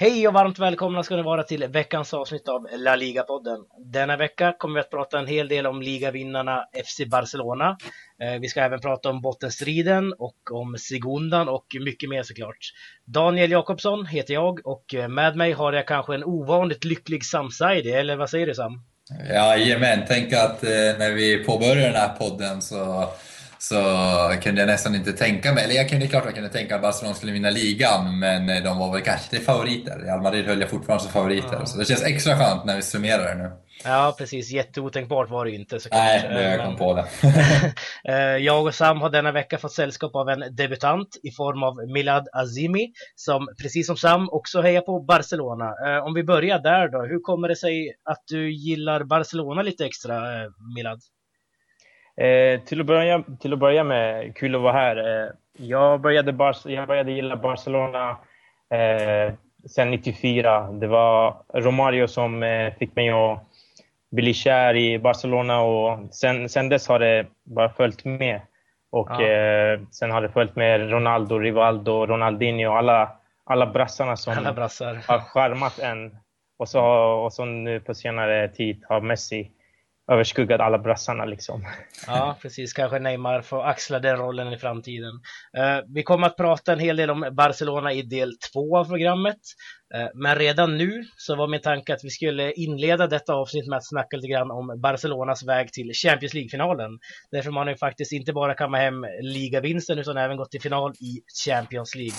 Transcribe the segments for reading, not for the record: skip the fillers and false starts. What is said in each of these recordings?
Hej och varmt välkomna ska ni vara till veckans avsnitt av La Liga-podden. Denna vecka kommer vi att prata en hel del om ligavinnarna FC Barcelona. Vi ska även prata om bottenstriden och om Segundan och mycket mer såklart. Daniel Jakobsson heter jag och med mig har jag kanske en ovanligt lycklig Samsaidi, eller vad säger du Sam? Jajamän, tänk att när vi påbörjade den här podden så kunde jag nästan inte tänka mig, eller jag kunde tänka att Barcelona skulle vinna ligan, men de var väl kanske inte favoriter. Real Madrid höll jag fortfarande som favoriter, så det känns extra skönt när vi summerar det nu. Ja, precis. Jätteotänkbart var det ju inte såklart. Nej, jag kom på det. Jag och Sam har denna vecka fått sällskap av en debutant i form av Milad Azimi, som precis som Sam också hejar på Barcelona. Om vi börjar där då, hur kommer det sig att du gillar Barcelona lite extra, Milad? Till att börja med, kul att vara här. Jag började gilla Barcelona sen 94. Det var Romario som fick mig att bli kär i Barcelona, och sen dess har det bara följt med. Och sen har det följt med Ronaldo, Rivaldo, Ronaldinho, alla brassarna som har charmat en. Och så nu på senare tid har Messi överskuggad alla brassarna liksom. Ja, precis. Kanske Neymar får axla den rollen i framtiden. Vi kommer att prata en hel del om Barcelona i del 2 av programmet. Men redan nu så var min tanke att vi skulle inleda detta avsnitt med att snacka lite grann om Barcelonas väg till Champions League-finalen. Därför man har ju faktiskt inte bara kammat hem ligavinsten utan även gått till final i Champions League.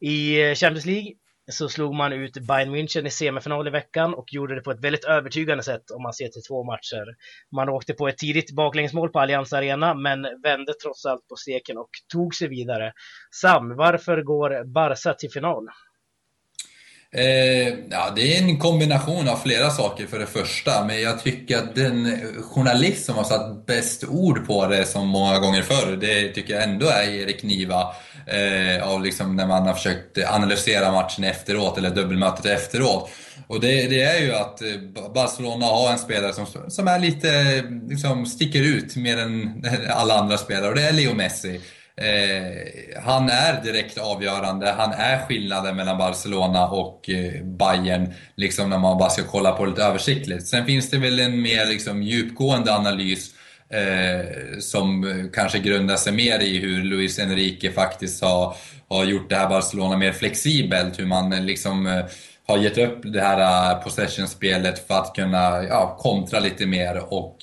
I Champions League så slog man ut Bayern München i semifinal i veckan och gjorde det på ett väldigt övertygande sätt om man ser till 2 matcher. Man åkte på ett tidigt baklängsmål på Allianz Arena men vände trots allt på steken och tog sig vidare. Sam, varför går Barca till final? Det är en kombination av flera saker för det första, men jag tycker att den journalist som har satt bäst ord på det som många gånger förr, det tycker jag ändå är Erik Niva, av liksom när man har försökt analysera matchen efteråt eller dubbelmötet efteråt. Och det är ju att Barcelona har en spelare som är lite liksom sticker ut mer än alla andra spelare, och det är Leo Messi. Han är direkt avgörande. Han är skillnaden mellan Barcelona och Bayern, liksom när man bara ska kolla på lite översiktligt. Sen finns det väl en mer liksom djupgående analys som kanske grundar sig mer i hur Luis Enrique faktiskt har gjort det här Barcelona mer flexibelt, hur man liksom har gett upp det här possession-spelet för att kunna kontra lite mer, och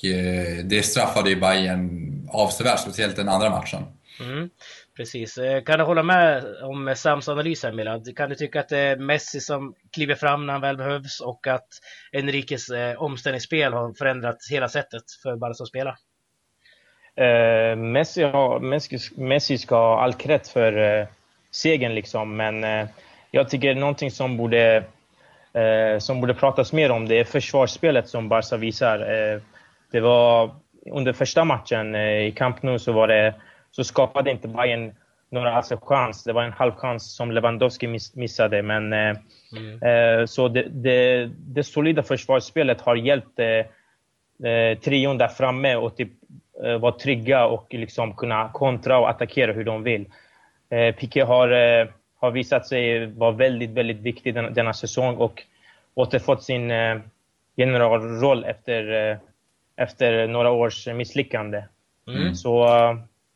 det straffade ju Bayern avsevärt, speciellt den andra matchen. Mm, precis. Kan du hålla med om Sams analys här, Milad? Kan du tycka att det är Messi som kliver fram när han väl behövs och att Enriques omställningsspel har förändrat hela sättet för Barca att spela? Messi ska ha allt rätt för segern liksom, men jag tycker någonting som borde pratas mer om, det är försvarsspelet som Barca visar. Det var under första matchen i Camp Nou, så skapade inte Bayern några chans. Det var en halv chans som Lewandowski missade. Men, så det solida försvarsspelet har hjälpt trion där framme och typ, vara trygga och liksom kunna kontra och attackera hur de vill. Piqué har visat sig vara väldigt, väldigt viktig denna säsong och återfått sin generalroll efter några års misslyckande. Mm. Så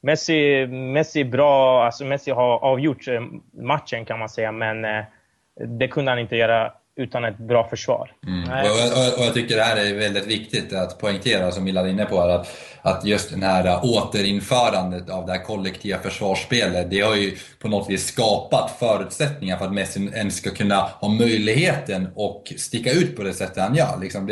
Messi bra, alltså Messi har avgjort matchen kan man säga, men det kunde han inte göra utan ett bra försvar. Mm. Och jag tycker det här är väldigt viktigt att poängtera, som Milad inne på, att just den här återinförandet av det här kollektiva försvarsspelet, det har ju på något vis skapat förutsättningar för att Messi ens ska kunna ha möjligheten och sticka ut på det sättet han gör. Liksom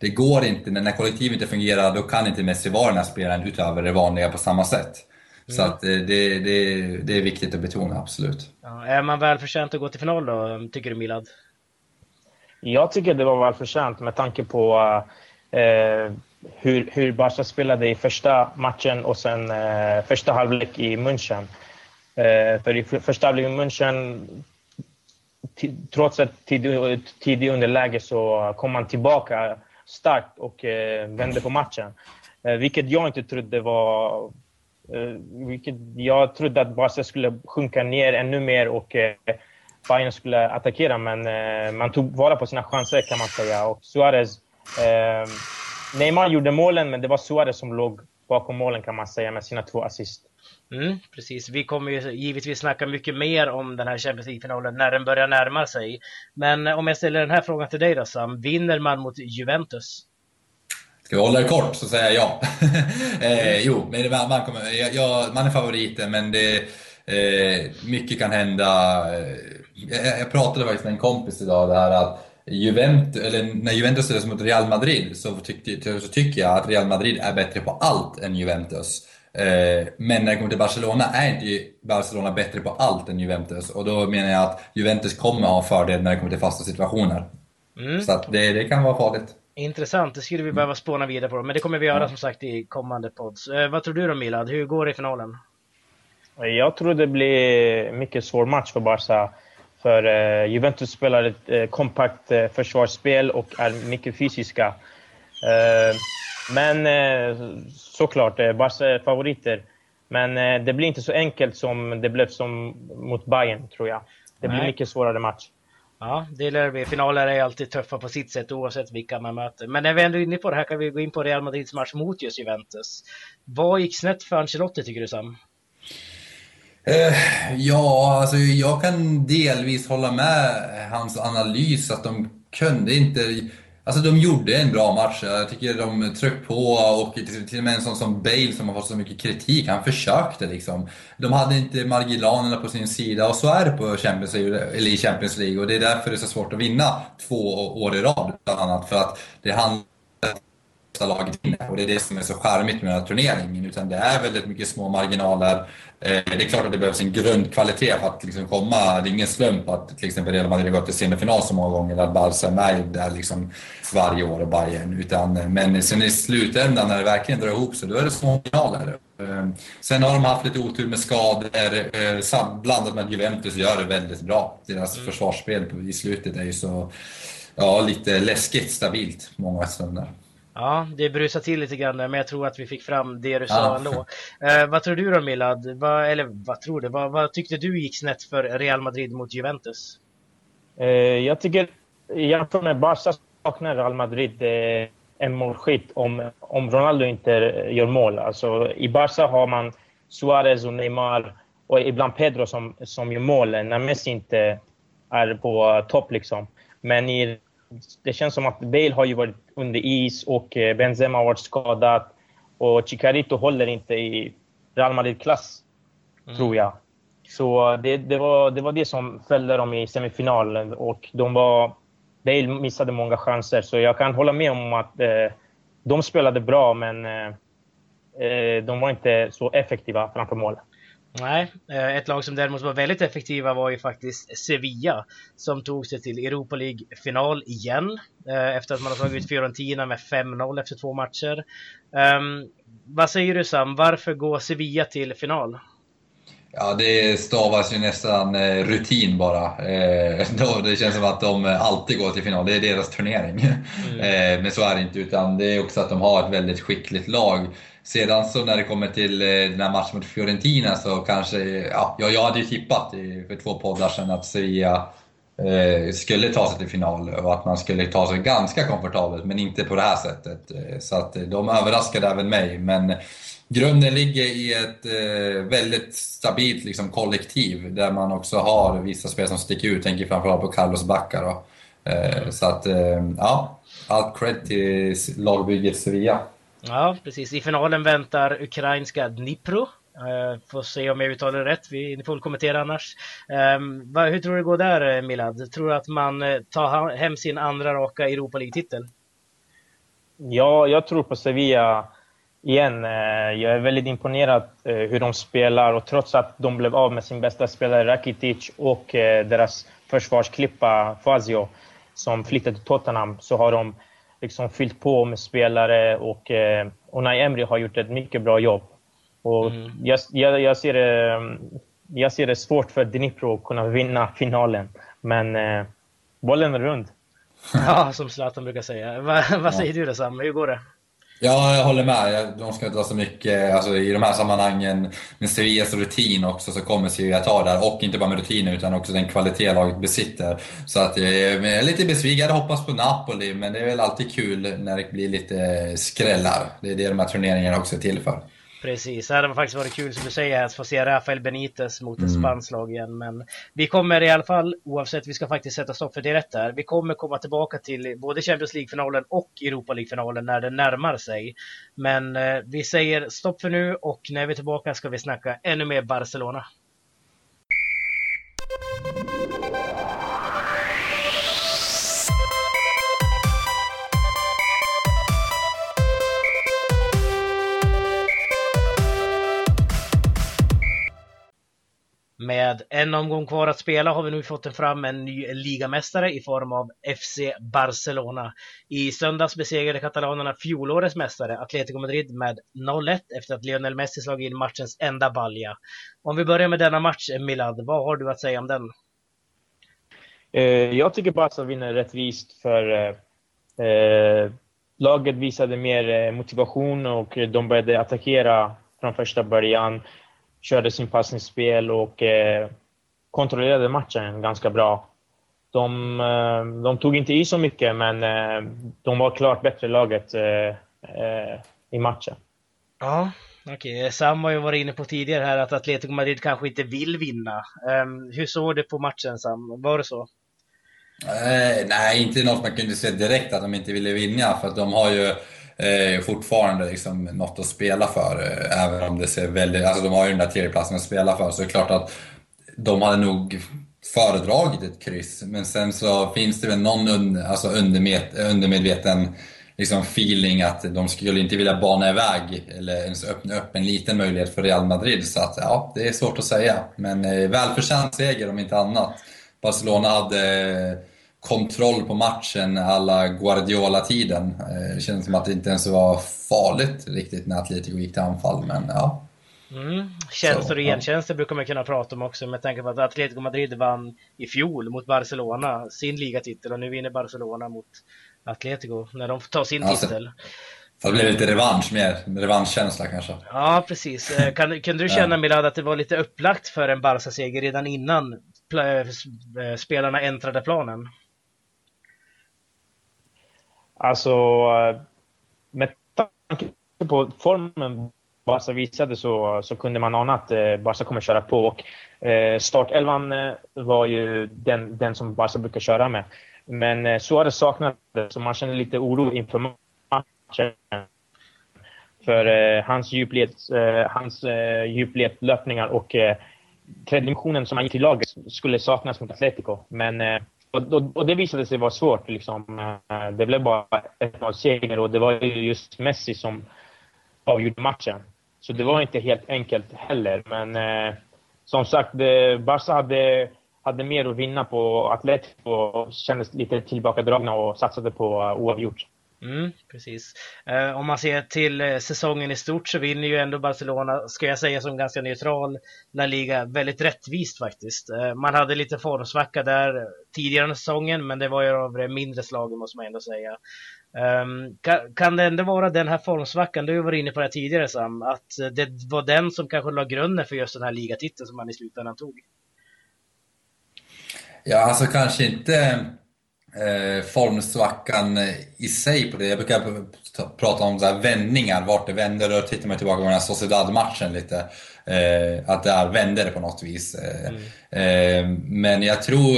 det går inte, när kollektivet inte fungerar, då kan inte Messi vara den här spelaren utöver det vanliga på samma sätt. Mm. Så att det är viktigt att betona, absolut. Ja, är man väl förtjänt att gå till final då, tycker du, Milad? Jag tycker det var välförtjänt med tanke på hur Barca spelade i första matchen och sen första halvlek i München. För i första halvlek i München, trots ett tidigt underläge, så kom man tillbaka starkt och vände på matchen. Vilket jag trodde att Barca skulle sjunka ner ännu mer och Bayern skulle attackera, men man tog vara på sina chanser kan man säga. Och Suárez, Neymar gjorde målen, men det var Suárez som låg bakom målen kan man säga med sina 2 assist. Mm, precis. Vi kommer ju givetvis snacka mycket mer om den här Champions League-finalen när den börjar närma sig. Men om jag ställer den här frågan till dig då, Sam, vinner man mot Juventus? Ska vi hålla det kort så säger jag ja. Jo, men man är favoriten, men det... mycket kan hända. Jag pratade faktiskt med en kompis idag där att när Juventus är mot Real Madrid så tycker jag att Real Madrid är bättre på allt än Juventus. Men när det kommer till Barcelona är inte Barcelona bättre på allt än Juventus. Och då menar jag att Juventus kommer ha fördel när det kommer till fasta situationer. Så att det kan vara farligt. Intressant, det skulle vi behöva spåna vidare på. Men det kommer vi göra som sagt i kommande pods. Vad tror du då, Milad? Hur går det i finalen? Jag tror det blir mycket svår match för Barca. För Juventus spelar ett kompakt försvarsspel och är mycket fysiska. Men såklart, Barca är favoriter. Men det blir inte så enkelt som det blev som mot Bayern, tror jag. Det blir mycket svårare match. Ja, det lär vi. Finaler är alltid tuffa på sitt sätt oavsett vilka man möter. Men när vi ändå är inne på det här kan vi gå in på Real Madrids match mot just Juventus. Vad gick snett för Ancelotti, tycker du, Sam? Ja, alltså jag kan delvis hålla med hans analys att de kunde inte, alltså de gjorde en bra match. Jag tycker de tryckte på, och till och med en sån som Bale som har fått så mycket kritik, han försökte liksom. De hade inte marginalerna på sin sida, och så är det på Champions League, eller i Champions League, och det är därför det är så svårt att vinna 2 år i rad bland annat, för att det handlar laget vinner, och det är det som är så charmigt med den här turneringen, utan det är väldigt mycket små marginaler. Det är klart att det behövs en grundkvalitet för att liksom komma, det är ingen slump att till exempel Real Madrid gått till semifinal så många gånger, eller att Barca är med där liksom varje år och Bayern, utan, men sen i slutändan när det verkligen drar ihop så då är det små marginaler. Sen har de haft lite otur med skador, blandat med att Juventus gör det väldigt bra. Deras försvarsspel i slutet är ju så lite läskigt stabilt många stunder. Ja, det brusar till lite grann, men jag tror att vi fick fram det du sa ändå. Vad tror du då, Milad? Vad tyckte du gick snett för Real Madrid mot Juventus? Jag tycker jämfört med Barca saknar Real Madrid en målskytt om Ronaldo inte gör mål. Alltså, i Barca har man Suárez och Neymar och ibland Pedro som gör mål när Messi inte är på topp liksom. Men det känns som att Bale har ju varit under is och Benzema har varit skadad och Chicharito håller inte i Real Madrid-klass, tror jag. Så det var det som fällde dem i semifinalen, och Bale missade många chanser, så jag kan hålla med om att de spelade bra, men de var inte så effektiva framför mål. Nej, ett lag som däremot var väldigt effektiva var ju faktiskt Sevilla, som tog sig till Europa League-final igen efter att man har slagit ut Fiorentina med 5-0 efter 2 matcher. Vad säger du, Sam? Varför går Sevilla till final? Ja, det stavas ju nästan rutin bara. Det känns som att de alltid går till final. Det är deras turnering. Men så är det inte, utan det är också att de har ett väldigt skickligt lag. Sedan så när det kommer till den här matchen mot Fiorentina så kanske... Ja, jag hade ju tippat för 2 poddar sedan att Sevilla skulle ta sig till final och att man skulle ta sig ganska komfortabelt, men inte på det här sättet. Så att de överraskade även mig, men... Grunden ligger i ett väldigt stabilt liksom, kollektiv där man också har vissa spelare som sticker ut. Tänker framförallt på Carlos Bacca då. Så att, allt cred till lagbygget Sevilla. Ja, precis. I finalen väntar ukrainska Dnipro. Får se om jag uttalar det rätt. Ni får kommentera annars. Hur tror du det går där, Milad? Tror du att man tar hem sin andra raka Europa League-titel? Ja, jag tror på Sevilla... Igen, jag är väldigt imponerad hur de spelar, och trots att de blev av med sin bästa spelare Rakitic och deras försvarsklippa Fazio som flyttade till Tottenham, så har de liksom fyllt på med spelare, och Unai Emery har gjort ett mycket bra jobb. Och jag ser det svårt för Dnipro att kunna vinna finalen, men bollen är rund. Ja, som Zlatan brukar säga. Vad säger du då, Sam? Hur går det? Ja, jag håller med. De ska inte ha så mycket, alltså, i de här sammanhangen med Sevillas rutin också, så kommer Sevilla ta där. Och inte bara med rutiner utan också den kvalitet laget besitter. Så att jag är lite besviken, hoppas på Napoli, men det är väl alltid kul när det blir lite skrällar. Det är det de här turneringarna också är till för. Precis, det hade faktiskt varit kul som du säger att få se Rafael Benitez mot ett spanskt lag igen. Men vi kommer i alla fall, oavsett, vi ska faktiskt sätta stopp för det rätt där. Vi kommer komma tillbaka till både Champions League-finalen och Europa League-finalen när den närmar sig. Men vi säger stopp för nu, och när vi är tillbaka ska vi snacka ännu mer Barcelona. Med en omgång kvar att spela har vi nu fått fram en ny ligamästare i form av FC Barcelona. I söndags besegrade katalanerna fjolårets mästare Atletico Madrid med 0-1 efter att Lionel Messi slagit in matchens enda balja. Om vi börjar med denna match, Milad, vad har du att säga om den? Jag tycker Barca vinner rättvist, för laget visade mer motivation och de började attackera från första början. Körde sin passningsspel och kontrollerade matchen ganska bra. De tog inte i så mycket, men de var klart bättre laget i matchen. Ja, okej. Sam har ju varit inne på tidigare här att Atletico Madrid kanske inte vill vinna. Hur såg du på matchen, Sam? Var det så? Nej, inte något man kunde se direkt att de inte ville vinna, för att de har ju fortfarande liksom något att spela för, även om det ser väldigt, alltså de har ju den där tredjeplatsen att spela för, så det är klart att de hade nog föredragit ett kryss, men sen så finns det väl någon undermedveten liksom feeling att de skulle inte vilja bana iväg eller ens öppna upp en liten möjlighet för Real Madrid, så att ja, det är svårt att säga, men välförtjänt seger om inte annat. Barcelona hade kontroll på matchen alla Guardiola-tiden. Det känns som att det inte ens var farligt riktigt när Atletico gick till anfall, men ja. Tjänster och gentjänster brukar man kunna prata om också, med tanke på att Atletico Madrid vann i fjol mot Barcelona sin ligatitel, och nu vinner Barcelona mot Atletico när de får ta sin titel. Så det blev lite revansch, mer revanschkänsla kanske. Ja, precis. Kunde du känna, Milad, att det var lite upplagt för en Barca-seger redan innan spelarna äntrade planen? Alltså, med tanke på formen Barca visade så kunde man ana att Barca kommer köra på, och startelvan var ju den som Barca brukar köra med. Men Suárez saknade, så man kände lite oro inför matchen. För hans djupled löpningar och tredje dimensionen som han gick till laget skulle saknas mot Atletico. Men och det visade sig vara svårt liksom. Det blev bara ett seger, och det var ju just Messi som avgjorde matchen. Så det var inte helt enkelt heller. Men som sagt, Barca hade mer att vinna på Atletico och kändes lite tillbakadragna och satsade på oavgjort. Precis. Om man ser till säsongen i stort så vinner ju ändå Barcelona, ska jag säga som ganska neutral, La Liga väldigt rättvist faktiskt. Man hade lite formsvacka där tidigare i säsongen, men det var ju av det mindre slagen, måste man ändå säga. Kan det ändå vara den här formsvackan, du var inne på det tidigare Sam, att det var den som kanske la grunden för just den här ligatiteln som man i slutändan tog? Ja, alltså kanske inte formsvackan i sig på det. Jag brukar prata om så här vändningar, vart det vänder, och tittar man tillbaka på den här Sociedad-matchen lite, att där vände det på något vis. Men jag tror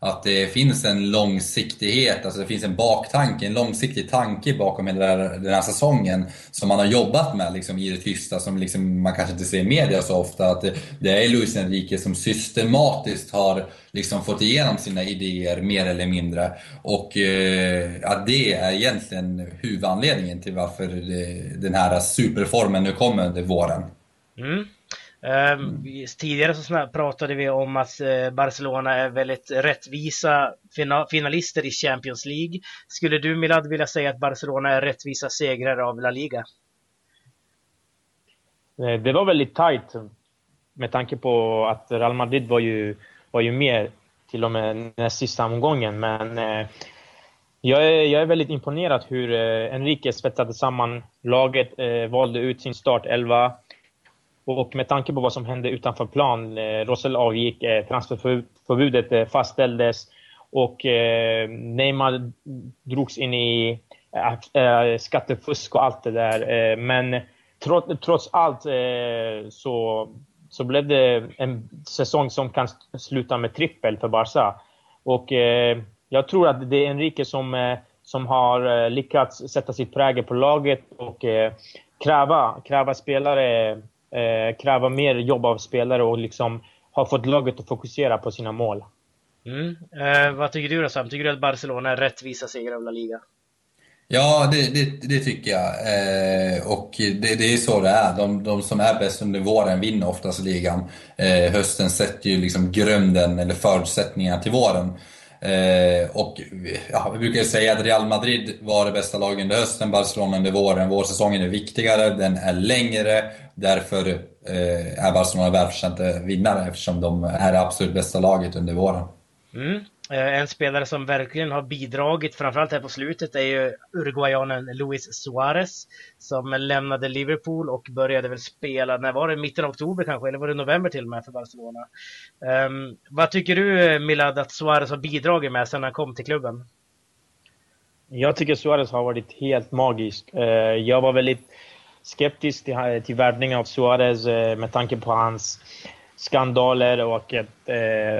att det finns en långsiktighet, alltså det finns en långsiktig tanke bakom den här säsongen som man har jobbat med liksom i det tysta, som liksom man kanske inte ser i media så ofta, att det är Luis Enrique som systematiskt har liksom fått igenom sina idéer mer eller mindre, och att det är egentligen huvudanledningen till varför den här superformen nu kommer under våren. Tidigare så pratade vi om att Barcelona är väldigt rättvisa finalister i Champions League. Skulle du, Milad, vilja säga att Barcelona är rättvisa segrare av La Liga? Det var väldigt tajt, med tanke på att Real Madrid var ju mer till och med näst sista omgången. Men Jag är väldigt imponerad hur Enrique svetsade samman laget, valde ut sin startelva. Och med tanke på vad som hände utanför plan, Rosell avgick, transferförbudet fastställdes och Neymar drogs in i skattefusk och allt det där. Men trots allt så blev det en säsong som kan sluta med trippel för Barca. Och jag tror att det är Enrique som har lyckats sätta sitt prägel på laget och kräva spelare, kräva mer jobb av spelare och liksom har fått laget att fokusera på sina mål. Vad tycker du då, Sam? Tycker du att Barcelona är rättvisa seger av La Liga? Ja, det tycker jag. Och det är så det är. De som är bäst under våren vinner oftast ligan. Hösten sätter ju liksom grunden eller förutsättningarna till våren. Och ja, vi brukar säga att Real Madrid var det bästa laget under hösten, Barcelona under våren. Vårsäsongen är viktigare, den är längre. Därför är Barcelona välförtjänta vinnare, eftersom de är det absolut bästa laget under våren. En spelare som verkligen har bidragit, framförallt här på slutet, är ju uruguayanen Luis Suárez, som lämnade Liverpool och började väl spela, när var det, mitten av oktober kanske, eller var det november till och med, för Barcelona. Vad tycker du, Milad, att Suárez har bidragit med sedan han kom till klubben? Jag tycker Suárez har varit helt magisk. Jag var väldigt skeptisk till värvningen av Suárez med tanke på hans skandaler och att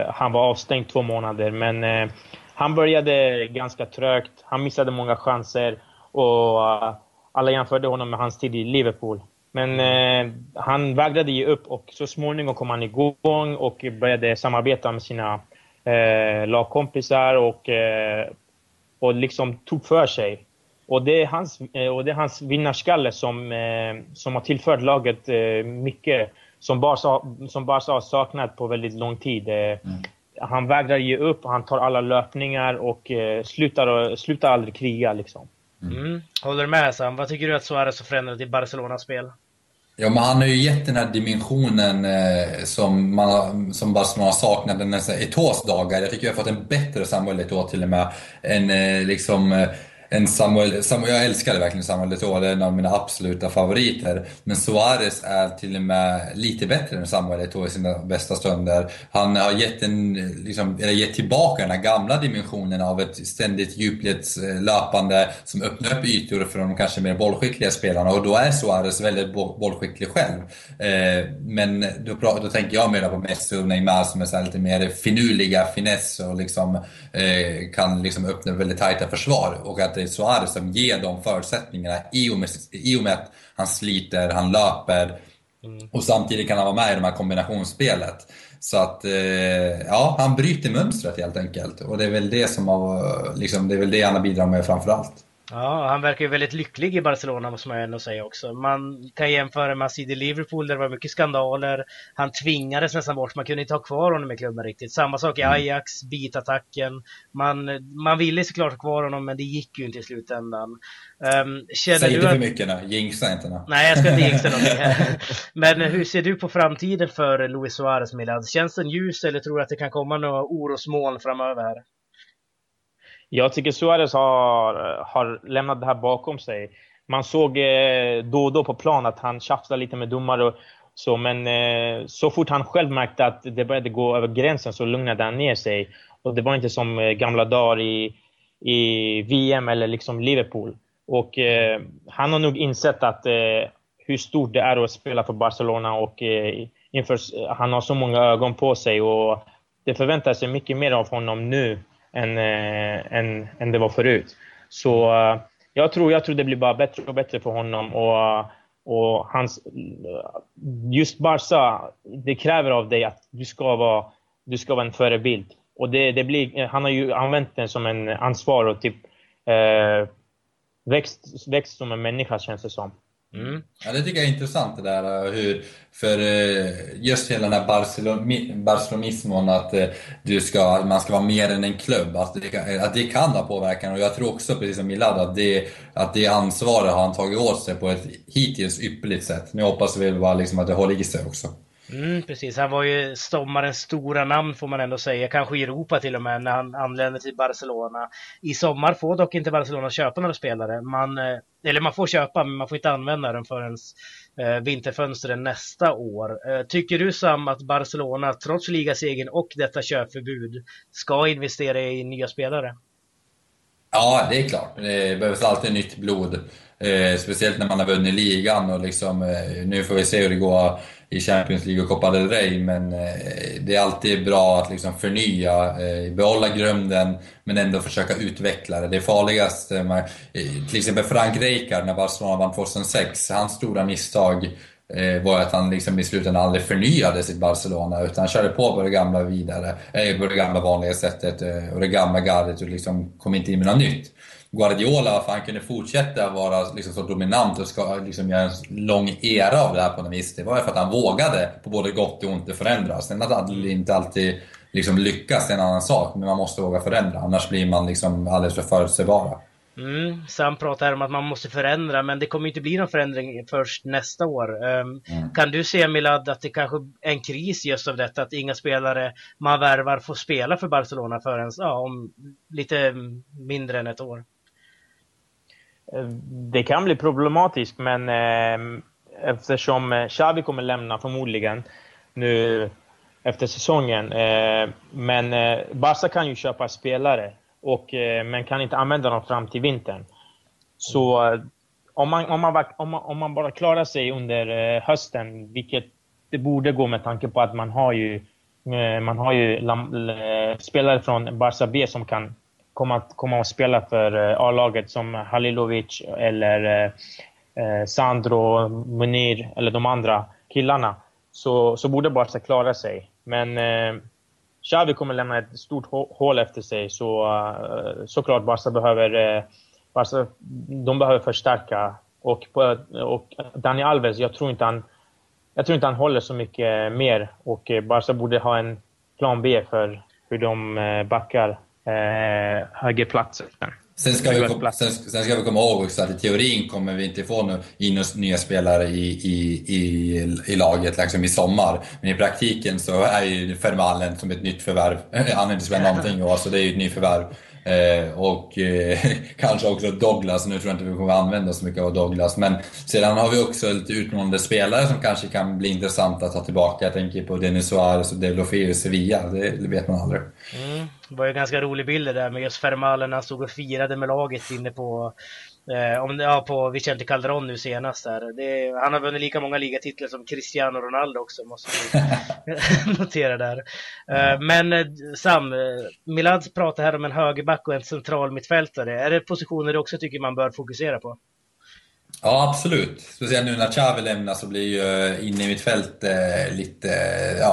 han var avstängd 2 månader. Men han började ganska trögt. Han missade många chanser. Och alla jämförde honom med hans tid i Liverpool. Men han vägrade ge upp. Och så småningom kom han igång och började samarbeta med sina lagkompisar. Och liksom tog för sig. Och det är hans vinnarskalle som har tillfört laget mycket. Som Barca har saknat på väldigt lång tid. Han vägrar ge upp, han tar alla löpningar och slutar aldrig kriga liksom. Håller du med, Sam? Vad tycker du att Suárez har förändrat i Barcelonas spel? Ja, men han har ju gett den här dimensionen som Barcelona saknade nästan Eto'os dagar. Jag tycker jag har fått en bättre Samuel Eto'o till och med. Jag älskade verkligen Samuel Eto'o, det är en av mina absoluta favoriter. Men Suárez är till och med lite bättre än Samuel Eto'o i sina bästa stunder. Han har gett tillbaka den här gamla dimensionen av ett ständigt djupledslöpande som öppnar upp ytor för de kanske mer bollskickliga spelarna. Och då är Suárez väldigt bollskicklig själv. Men då tänker jag mer på Messi och Neymar som är så lite mer finurliga, finess och kan öppna väldigt tajta försvar. Och att det är Suárez som ger de förutsättningarna i och med att han sliter, han löper och samtidigt kan han vara med i de här kombinationsspelet. Så att han bryter mönstret helt enkelt, och det är väl det som det är väl det han bidrar med framförallt. Ja, han verkar ju väldigt lycklig i Barcelona, måste man ändå säga också. Man kan jämföra med City Liverpool där det var mycket skandaler. Han tvingades nästan bort, man kunde inte ha kvar honom i klubben riktigt. Samma sak i Ajax, bitattacken. Man ville såklart ha kvar honom, men det gick ju inte i slutändan. Säg inte för mycket nu, jinxa inte nu. Nej, jag ska inte jinxa någonting här. Men hur ser du på framtiden för Luis Suárez, Milad? Känns den ljus, eller tror du att det kan komma några orosmoln framöver här? Jag tycker Suárez har lämnat det här bakom sig. Man såg då och då på plan att han tjafsade lite med domare och så, men så fort han själv märkte att det började gå över gränsen så lugnade han ner sig. Och det var inte som gamla dagar i VM eller liksom Liverpool. Och han har nog insett att hur stort det är att spela för Barcelona, och han har så många ögon på sig och det förväntar sig mycket mer av honom nu än det var förut. Så jag tror det blir bara bättre och bättre för honom, och hans, just Barca, det kräver av dig att du ska vara en förebild, och det blir, han har ju använt den som en ansvar och typ växt som en människa, känns det som. Ja, det tycker jag är intressant det där, för just hela den här barcelonismen att man ska vara mer än en klubb, att det kan ha påverkan. Och jag tror också, precis som Milad, att det ansvaret har han tagit åt sig på ett hittills ypperligt sätt. Nu hoppas vi bara att det håller i sig också. Precis, han var ju sommarens stora namn får man ändå säga, kanske i Europa till och med, när han anlände till Barcelona. I sommar får dock inte Barcelona köpa några spelare, man får köpa men man får inte använda den förrän vinterfönstret nästa år. Tycker du Sam att Barcelona trots ligasegen och detta köpförbud ska investera i nya spelare? Ja, det är klart. Det behövs alltid nytt blod. Speciellt när man har vunnit ligan och liksom, nu får vi se hur det går i Champions League och Copa del Rey, men det är alltid bra att liksom förnya, behålla grunden men ändå försöka utveckla det. Det farligaste, till exempel Frank Rijkaard när Barcelona vann 2006, hans stora misstag var att han liksom i slutändan aldrig förnyade sitt Barcelona, utan han körde på det gamla på det gamla vanliga sättet och det gamla gardet och liksom kom inte in med något nytt. Guardiola, för han kunde fortsätta vara liksom så dominant och ska liksom göra en lång era av det här på något vis. Det var för att han vågade på både gott och ont att förändra. Sen att det inte alltid liksom lyckas är en annan sak, men man måste våga förändra, annars blir man liksom alldeles för förutsägbara. Sam pratar här om att man måste förändra, men det kommer inte bli någon förändring först nästa år. Kan du se, Milad, att det kanske är en kris just av detta, att inga spelare man värvar får spela för Barcelona förrän om lite mindre än ett år? Det kan bli problematiskt, men eftersom Xavi kommer lämna förmodligen nu efter säsongen, men Barca kan ju köpa spelare men kan inte använda dem fram till vintern. Så om man bara klarar sig under hösten, vilket det borde gå med tanke på att man har ju spelare från Barca B som kan komma och spela för A-laget, som Halilovic eller Sandro, Munir eller de andra killarna, så borde Barca klara sig. Men Xavi kommer lämna ett stort hål efter sig, såklart Barca behöver förstärka och Dani Alves, jag tror inte han håller så mycket mer, och Barca borde ha en plan B för hur de backar högerplatser. Sen ska vi komma ihåg också att i teorin kommer vi inte få in nya spelare i laget liksom i sommar. Men i praktiken så är ju Fermalen som ett nytt förvärv. Han är inte spelat någonting, så det är ju ett nytt förvärv. Och kanske också Douglas. Nu tror jag inte vi kommer använda så mycket av Douglas. Men sedan har vi också lite utmanande spelare som kanske kan bli intressant att ta tillbaka. Jag tänker på Denis Suárez och Deulofeu i Sevilla. Det vet man aldrig. Det var ju ganska rolig bild där med just Fermalen. Han stod och firade med laget inne på på Vicente Calderón nu senast där. Han har vunnit lika många ligatitlar som Cristiano Ronaldo också, måste vi notera där. Men Sam, Milad pratar här om en högerback och en central mittfältare. Är det positioner du också tycker man bör fokusera på? Ja, absolut. Speciellt nu när Xavi lämnar så blir ju inne i mittfält lite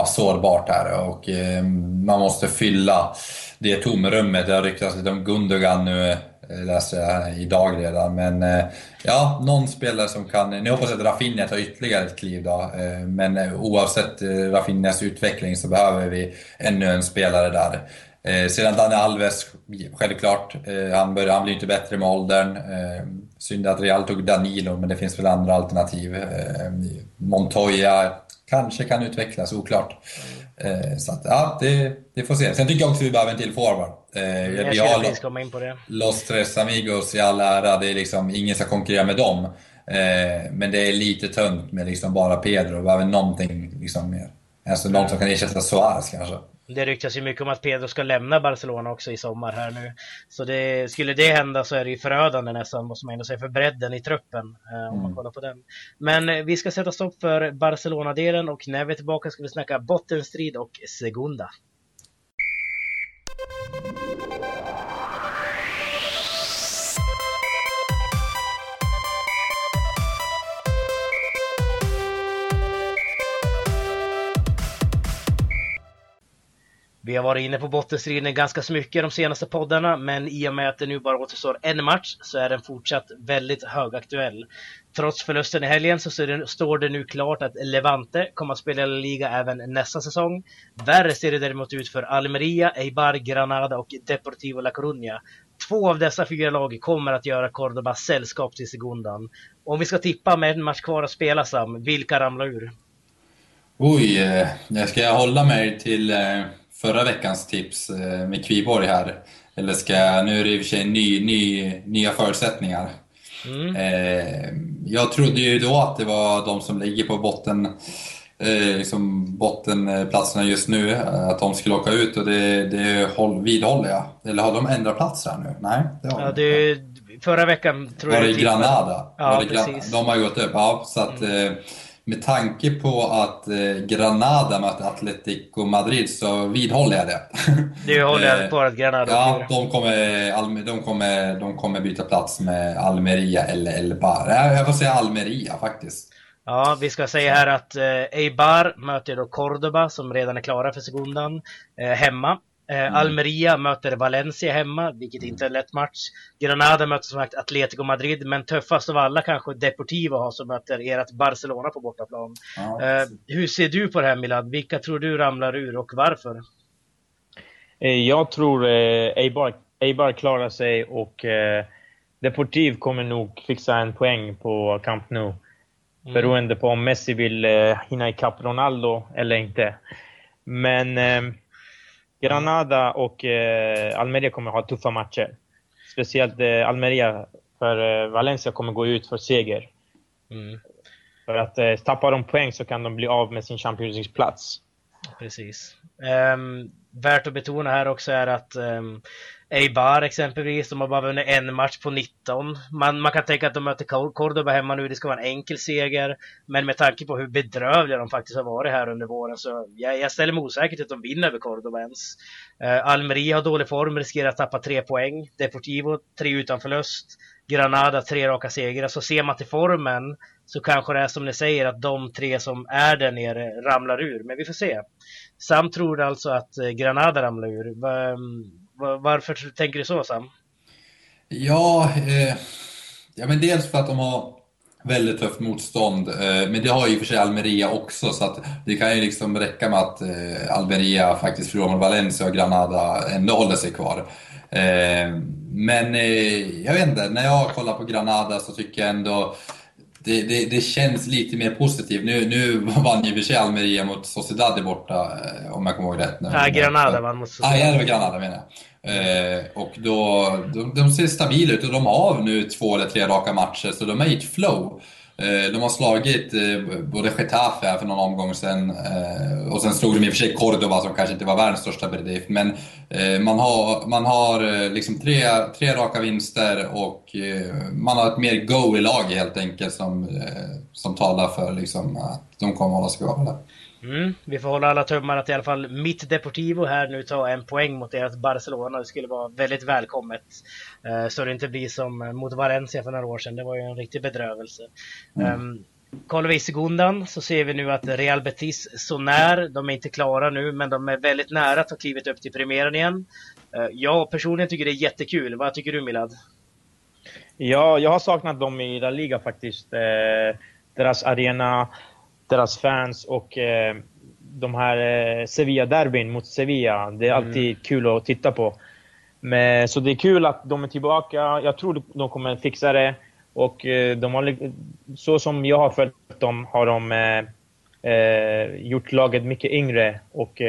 sårbart här, och man måste fylla det tomrummet. Det har ryktats lite om Gundogan nu, läser jag idag redan, men någon spelare som kan. Nu hoppas jag att Rafinha tar ytterligare ett kliv då, men oavsett Rafinhas utveckling så behöver vi ännu en spelare där. Sedan Dani Alves, självklart, han blir inte bättre med åldern. Synd att Real tog Danilo, men det finns väl andra alternativ. Montoya kanske kan utvecklas, oklart. Så att, det får se. Sen tycker jag också att vi behöver en till forward. Vi har komma in på det. Los Tres Amigos i all ära, det är liksom, ingen ska konkurrera med dem. Men det är lite tunt med liksom bara Pedro. Vi behöver någonting liksom mer. Alltså någon som kan ersätta Suárez kanske. Det ryktas ju mycket om att Pedro ska lämna Barcelona också i sommar här nu. Så skulle det hända så är det ju förödande nästan, måste man ändå säga, för bredden i truppen om man kollar på den. Men vi ska sätta stopp för Barcelona-delen, och när vi är tillbaka ska vi snacka bottenstrid och Segunda. Vi har varit inne på bottenstriden ganska så mycket de senaste poddarna, men i och med att det nu bara återstår en match så är den fortsatt väldigt högaktuell. Trots förlusten i helgen så står det nu klart att Levante kommer att spela La Liga även nästa säsong. Värre ser det däremot ut för Almeria, Eibar, Granada och Deportivo La Coruña. 2 av dessa 4 lag kommer att göra Cordoba sällskap till Segundan. Om vi ska tippa med en match kvar att spela, Sam, vilka ramlar ur? Oj, jag ska hålla mig till förra veckans tips med Kviborg här. Eller ska, nu är det i och för sig nya förutsättningar. Jag trodde ju då att det var de som ligger på bottenplatserna just nu, att de skulle åka ut, och det vidhåller jag. Eller har de ändrat plats där nu? Nej, det har förra veckan tror jag. Var det Granada? Ja, precis. De har gått upp. Ja, så att med tanke på att Granada möter Atletico Madrid så vidhåller jag det. Det håller jag på att Granada. Ja, de kommer byta plats med Almeria eller Eibar. Jag får säga Almeria faktiskt. Ja, vi ska säga här att Eibar möter då Cordoba som redan är klara för Segundan hemma. Almeria möter Valencia hemma, vilket inte är en lätt match. Granada möter som sagt Atletico Madrid, men tuffast av alla kanske Deportivo har, som möter ert Barcelona på bortaplan. Hur ser du på det här, Milad? Vilka tror du ramlar ur och varför? Jag tror Eibar klarar sig, och Deportivo kommer nog fixa en poäng på Camp Nou, beroende på om Messi vill hinna ikapp Ronaldo eller inte. Men Granada och Almeria kommer ha tuffa matcher. Speciellt Almeria, för Valencia kommer gå ut för seger. För att tappa de poäng så kan de bli av med sin Champions League-plats. Precis. Värt att betona här också är att Eibar exempelvis, de har bara vunnit en match på 19. Man kan tänka att de möter Cordoba hemma nu, det ska vara en enkel seger, men med tanke på hur bedrövliga de faktiskt har varit här under våren, så jag ställer mig osäkert att de vinner över Cordoba ens. Almeria har dålig form, riskerar att tappa 3 poäng. Deportivo 3 utan förlust, Granada 3 raka segrar. Så ser man till formen så kanske det är som ni säger, att de 3 som är där nere ramlar ur, men vi får se. Sam tror alltså att Granada ramlar ur. Varför tänker du så, Sam? Ja, men dels för att de har väldigt tufft motstånd, men det har ju för sig Almeria också, så att det kan ju liksom räcka med att Almeria faktiskt förlorar mot Valencia och Granada ändå håller sig kvar. Men jag vet inte, när jag kollar på Granada så tycker jag ändå det känns lite mer positivt. Nu vann ju för sig Almeria mot Sociedad borta, om jag kommer ihåg rätt nu. Ja, Granada vann mot Sociedad. Ja, det var Granada menar jag. Och då, de ser stabila ut, och de har nu 2 eller 3 raka matcher, så de är i ett flow. De har slagit både Getafe här för någon omgång sedan, och sen slog de i och för sig Cordoba som kanske inte var världens största bedrift, men man har liksom 3 raka vinster, och man har ett mer go i lag helt enkelt, som talar för liksom att de kommer hålla sig kvar. Vi får hålla alla tummar att i alla fall mitt Deportivo här nu tar en poäng mot deras Barcelona. Det skulle vara väldigt välkommet, så det inte blir som mot Valencia för några år sedan. Det var ju en riktig bedrövelse. Kollar vi i Segundan så ser vi nu att Real Betis Sonar, de är inte klara nu, men de är väldigt nära att ha klivit upp till premiären igen. Jag personligen tycker det är jättekul. Vad tycker du, Milad? Ja, jag har saknat dem i La Liga faktiskt. Deras arena, deras fans, och de här Sevilla-derbyn mot Sevilla. Det är alltid kul att titta på. Men, så det är kul att de är tillbaka. Jag tror de kommer fixa det. Och de har, så som jag har följt dem, har de gjort laget mycket yngre. Och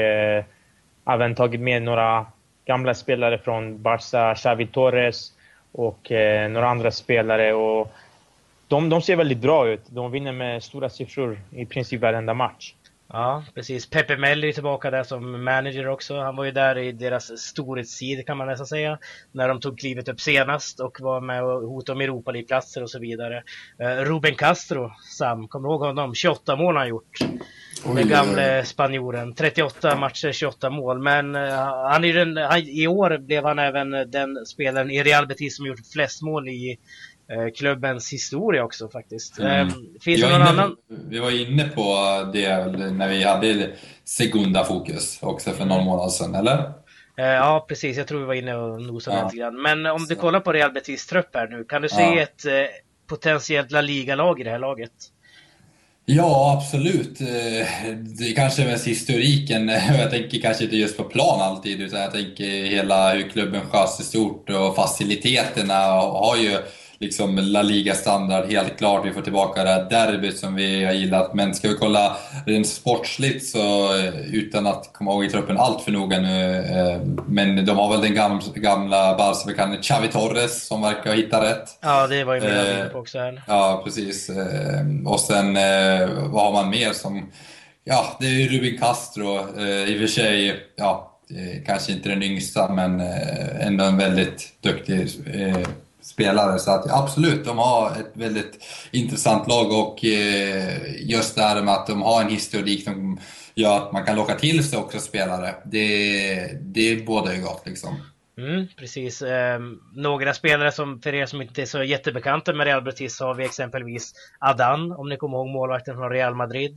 även tagit med några gamla spelare från Barca, Xavi Torres och några andra spelare. Och de ser väldigt bra ut. De vinner med stora siffror i princip varenda match. Ja, precis. Pepe Mel är tillbaka där som manager också. Han var ju där i deras storhetstid, kan man nästan säga, när de tog klivet upp senast och var med och hotade om Europa League-platser och så vidare. Ruben Castro, Sam, kommer ihåg honom? 28 mål han gjort. Den gamle spanjoren. 38 matcher, 28 mål. Men han är i år blev han även den spelaren i Real Betis som gjort flest mål i klubbens historia också faktiskt. Finns det någon annan? Vi var inne på det när vi hade Segunda fokus också för någon månad sedan, eller? Ja, precis. Jag tror vi var inne och nosade lite grann. Men om du kollar på Real Betis trupp här nu, kan du se ett potentiellt La Liga-lag i det här laget? Ja, absolut. Det är kanske mest historiken. Jag tänker kanske inte just på plan alltid, utan jag tänker hela hur klubben sköts i stort, och faciliteterna har ju liksom La Liga standard, helt klart. Vi får tillbaka det här derbyt som vi har gillat. Men ska vi kolla rent sportsligt, så utan att komma ihåg i truppen allt för noga nu, men de har väl den gamla Barca-bekannten Xavi Torres som verkar ha hittat rätt. Ja, det var ju mina bilder på också här. Ja, precis. Och sen vad har man mer som, ja, det är ju Ruben Castro, i och för sig, ja, kanske inte den yngsta, men ändå en väldigt duktig spelare. Så att absolut, de har ett väldigt intressant lag, och just det här med att de har en historik som gör att man kan locka till sig också spelare, det bådar ju gott liksom. Precis. Några spelare som, för er som inte är så jättebekanta med Real Betis, har vi exempelvis Adan, om ni kommer ihåg, målvakten från Real Madrid.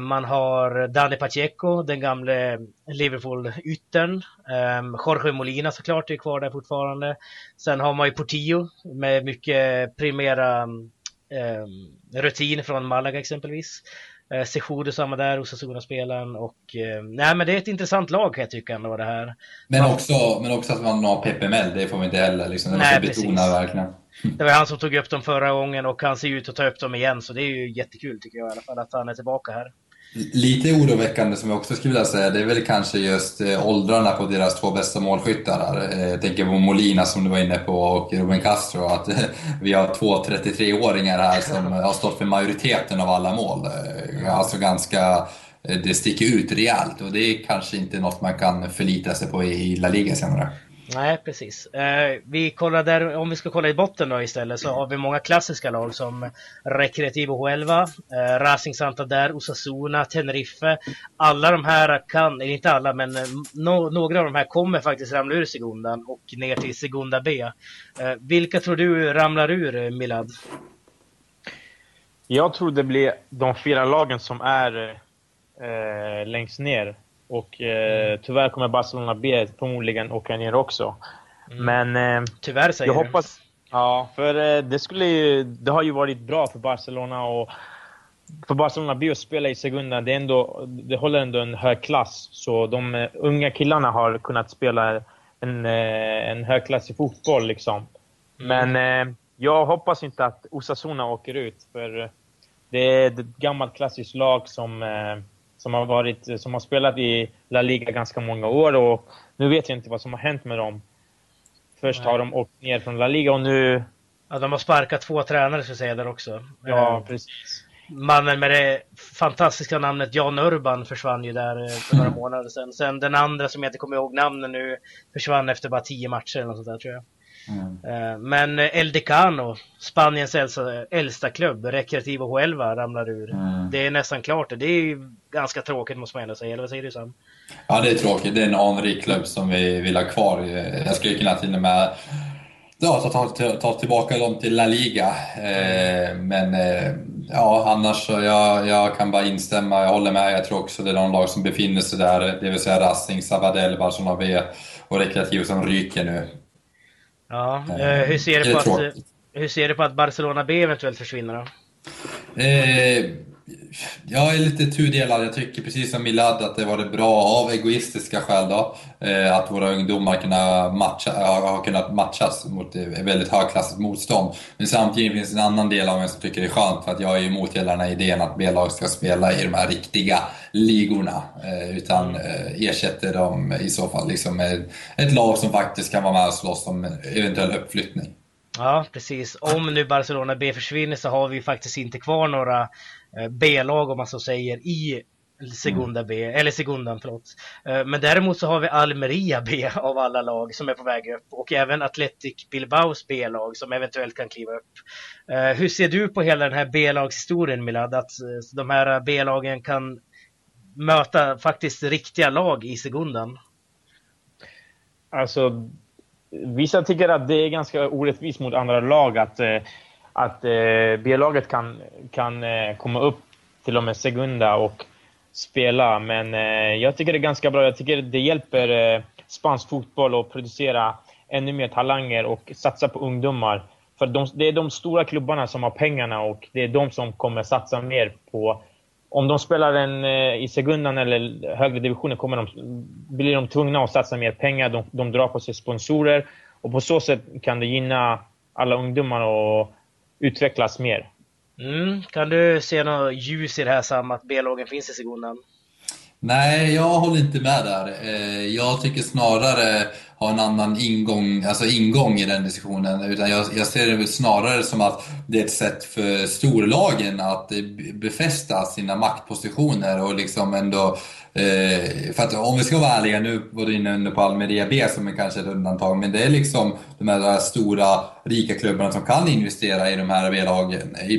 Man har Dani Pacheco, den gamle Liverpool-yttern. Jorge Molina såklart är kvar där fortfarande. Sen har man ju Portillo med mycket primära rutin från Malaga exempelvis. Sejudo samma där hos Osasuna-spelaren, och nej, men det är ett intressant lag jag tycker ändå det här. Men också att man har PPML, det får man inte heller liksom, nej, betona verkligen. Det var han som tog upp dem förra gången, och han ser ut att ta upp dem igen, så det är ju jättekul tycker jag i alla fall att han är tillbaka här. Lite oroväckande som jag också skulle vilja säga, det är väl kanske just åldrarna på deras två bästa målskyttar. Jag tänker på Molina som du var inne på, och Ruben Castro, att vi har två 33-åringar här som har stått för majoriteten av alla mål. Alltså ganska, det sticker ut rejält, och det är kanske inte något man kan förlita sig på i La Liga senare. Nej, precis. Vi kollar där, om vi ska kolla i botten då istället, så har vi många klassiska lag som Recreativo Huelva, Racing Santander, Osasuna, Tenerife. Alla de här kan, inte alla, men några av de här kommer faktiskt ramla ur Segundan och ner till Segunda B. Vilka tror du ramlar ur, Milad? Jag tror det blir de fyra lagen som är längst ner. Och tyvärr kommer Barcelona B förmodligen åka ner också. Men tyvärr säger jag hoppas. Ja, för det har ju varit bra för Barcelona, och för Barcelona B att spela i Segunda, det håller ändå en hög klass. Så de unga killarna har kunnat spela en hög klass i fotboll liksom. Men jag hoppas inte att Osasuna åker ut, för det är ett gammalt klassiskt lag som har spelat i La Liga ganska många år, och nu vet jag inte vad som har hänt med dem. Först har de åkt ner från La Liga, och nu... Ja, de har sparkat två tränare så säger jag där också. Ja, precis. Mannen med det fantastiska namnet Jan Urban försvann ju där för några månader sedan. Sen den andra som jag inte kommer ihåg namnen nu försvann efter bara 10 matcher eller något sånt där tror jag. Men El Decano, Spaniens äldsta klubb, Recreativo Huelva, ramlar ur. Det är nästan klart, det är ju ganska tråkigt måste man ändå säga, eller vad säger du Sam? Ja, det är tråkigt, det är en anrik klubb som vi vill ha kvar. Jag skulle kunna till och med ta tillbaka dem till La Liga, men ja, annars jag kan bara instämma, jag håller med. Jag tror också det är de lag som befinner sig där, det vill säga Racing, Sabadell, Barcelona B och Recreativo som ryker nu. Ja, hur ser du på att Barcelona B eventuellt försvinner då? Jag är lite tudelad. Jag tycker precis som Milad att det var det bra av egoistiska skäl då, att våra ungdomar har kunnat matchas mot väldigt högklassigt motstånd. Men samtidigt finns en annan del av mig som tycker det är skönt, för att jag är emot hela den här idén att B-lag ska spela i de här riktiga ligorna, utan ersätter dem i så fall liksom med ett lag som faktiskt kan vara med och slåss om eventuell uppflyttning. Ja, precis. Om nu Barcelona B försvinner så har vi faktiskt inte kvar några B-lag om man så säger i Segunda B, eller Segundan förlåt. Men däremot så har vi Almeria B av alla lag som är på väg upp, och även Athletic Bilbaos B-lag som eventuellt kan kliva upp. Hur ser du på hela den här B-lagshistorien, Milad, att de här B-lagen kan möta faktiskt riktiga lag i Segundan? Alltså, vissa tycker att det är ganska orättvist mot andra lag att B-laget kan komma upp till och med Segunda och spela. Men jag tycker det är ganska bra. Jag tycker det hjälper spansk fotboll att producera ännu mer talanger och satsa på ungdomar. För det är de stora klubbarna som har pengarna, och det är de som kommer satsa mer på. Om de spelar i Segundan eller högre divisionen blir de tvungna att satsa mer pengar. De drar på sig sponsorer, och på så sätt kan det gynna alla ungdomar att utvecklas mer. Kan du se något ljus i det här samma att B-lagen finns i Segundan? Nej, jag håller inte med där. Jag tycker snarare ha en annan ingång, alltså ingång i den diskussionen. Utan jag ser det väl snarare som att det är ett sätt för storlagen att befästa sina maktpositioner och liksom ändå... för att om vi ska vara ärliga, nu var du inne på Almeria B som är kanske ett undantag, men det är liksom de här stora rika klubbarna som kan investera i de här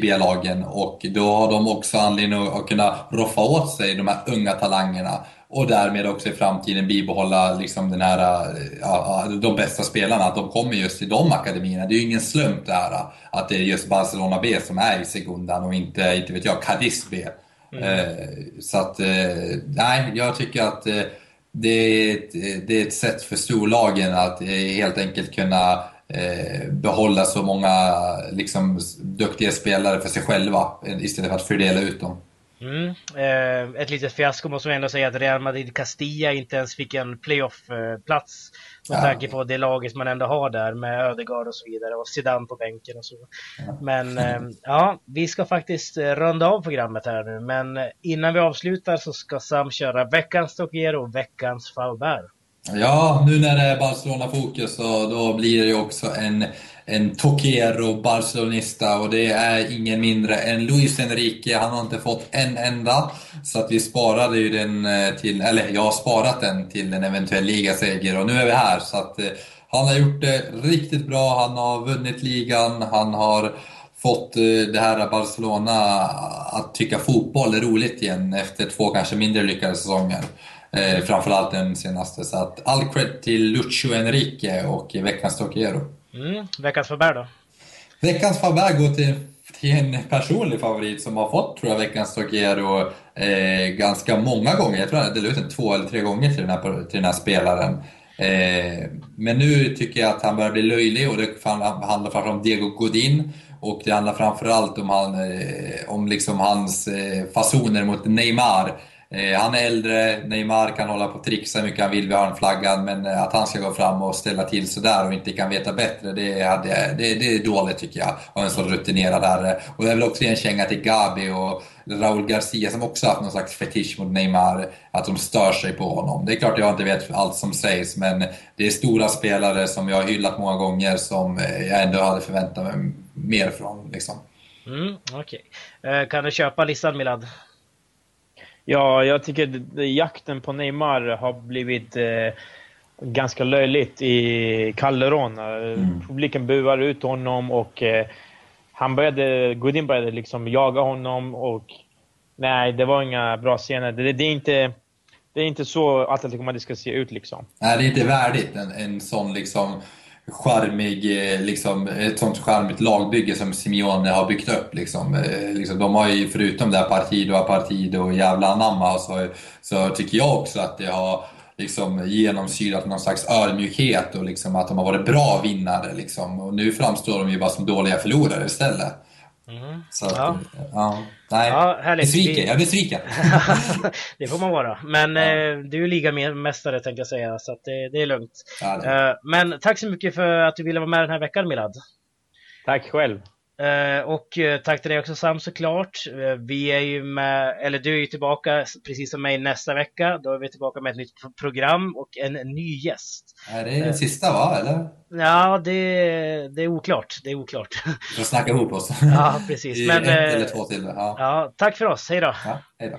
B-lagen, och då har de också anledning att kunna roffa åt sig de här unga talangerna och därmed också i framtiden bibehålla liksom den här, de bästa spelarna, att de kommer just till de akademierna. Det är ju ingen slump det här att det är just Barcelona B som är i Segundan och inte vet jag, Cadiz B. Så att nej, jag tycker att det är ett sätt för storlagen att helt enkelt kunna behålla så många liksom duktiga spelare för sig själva istället för att fördela ut dem. Ett litet fiasko måste man ändå säga, att Real Madrid Castilla inte ens fick en playoff-plats med tanke på det laget man ändå har där med Ödegaard och så vidare och Zidane på bänken och så. Men ja, vi ska faktiskt runda av programmet här nu, men innan vi avslutar så ska Sam köra veckans Tokier och veckans Faubert. Ja, nu när det är Barcelona-fokus så då blir det ju också en tokiero barcelonista, och det är ingen mindre än Luis Enrique. Han har inte fått en enda, så att vi sparade ju den till, eller jag har sparat den till en eventuell ligaseger, och nu är vi här. Så att han har gjort det riktigt bra, han har vunnit ligan, han har fått det här Barcelona att tycka fotboll är roligt igen efter två kanske mindre lyckade säsonger. Framförallt den senaste. Så att all cred till Lucio Enrique och veckans tokiero. Veckans Faber då? Veckans Faber går till en personlig favorit som har fått, tror jag, veckans tokiero ganska många gånger. Jag tror han har delat ut en 2 eller 3 gånger till den här spelaren. Men nu tycker jag att han börjar bli löjlig, och det handlar framförallt om Diego Godin. Och det handlar framförallt om liksom hans fasoner mot Neymar. Han är äldre, Neymar kan hålla på och trixa mycket han vill vid hörnflaggan, men att han ska gå fram och ställa till sådär och inte kan veta bättre, det är dåligt tycker jag, och en sån rutinerad herre. Och jag vill också ge en känga till Gabi och Raul Garcia som också haft någon slags fetisch mot Neymar, att de stör sig på honom. Det är klart jag inte vet allt som sägs, men det är stora spelare som jag har hyllat många gånger som jag ändå hade förväntat mig mer från liksom. Okej. Kan du köpa listan, Milad? Ja, jag tycker jakten på Neymar har blivit ganska löjligt i Calderon. Publiken buar ut honom, och Godin började liksom jaga honom, och nej, det var inga bra scener. Det är inte så att Atletico Madrid ska se ut liksom. Nej, det är inte värdigt en sån liksom charmig, liksom ett sånt charmigt lagbygge som Simeone har byggt upp liksom. De har ju förutom det här Partido och jävla anamma, så tycker jag också att det har liksom genomsyrat någon slags ödmjukhet, och liksom att de har varit bra vinnare liksom, och nu framstår de ju bara som dåliga förlorare istället. Så att, ja. Nej, jag är besviken. Det får man vara. Men du är ligamästare tänkte jag säga, så att det är lugnt. Ja, det är. Men tack så mycket för att du ville vara med den här veckan, Milad. Tack själv. Och tack till dig också, Sam, såklart. Vi är ju med, eller du är ju tillbaka precis som mig nästa vecka. Då är vi tillbaka med ett nytt program och en ny gäst. Är det den sista, va? Eller? Ja, det är oklart. Det är oklart. Vi snackar ihop oss. Ja, precis. Men, 1 eller 2 till. Ja. Tack för oss. Hej då. Ja, hej då.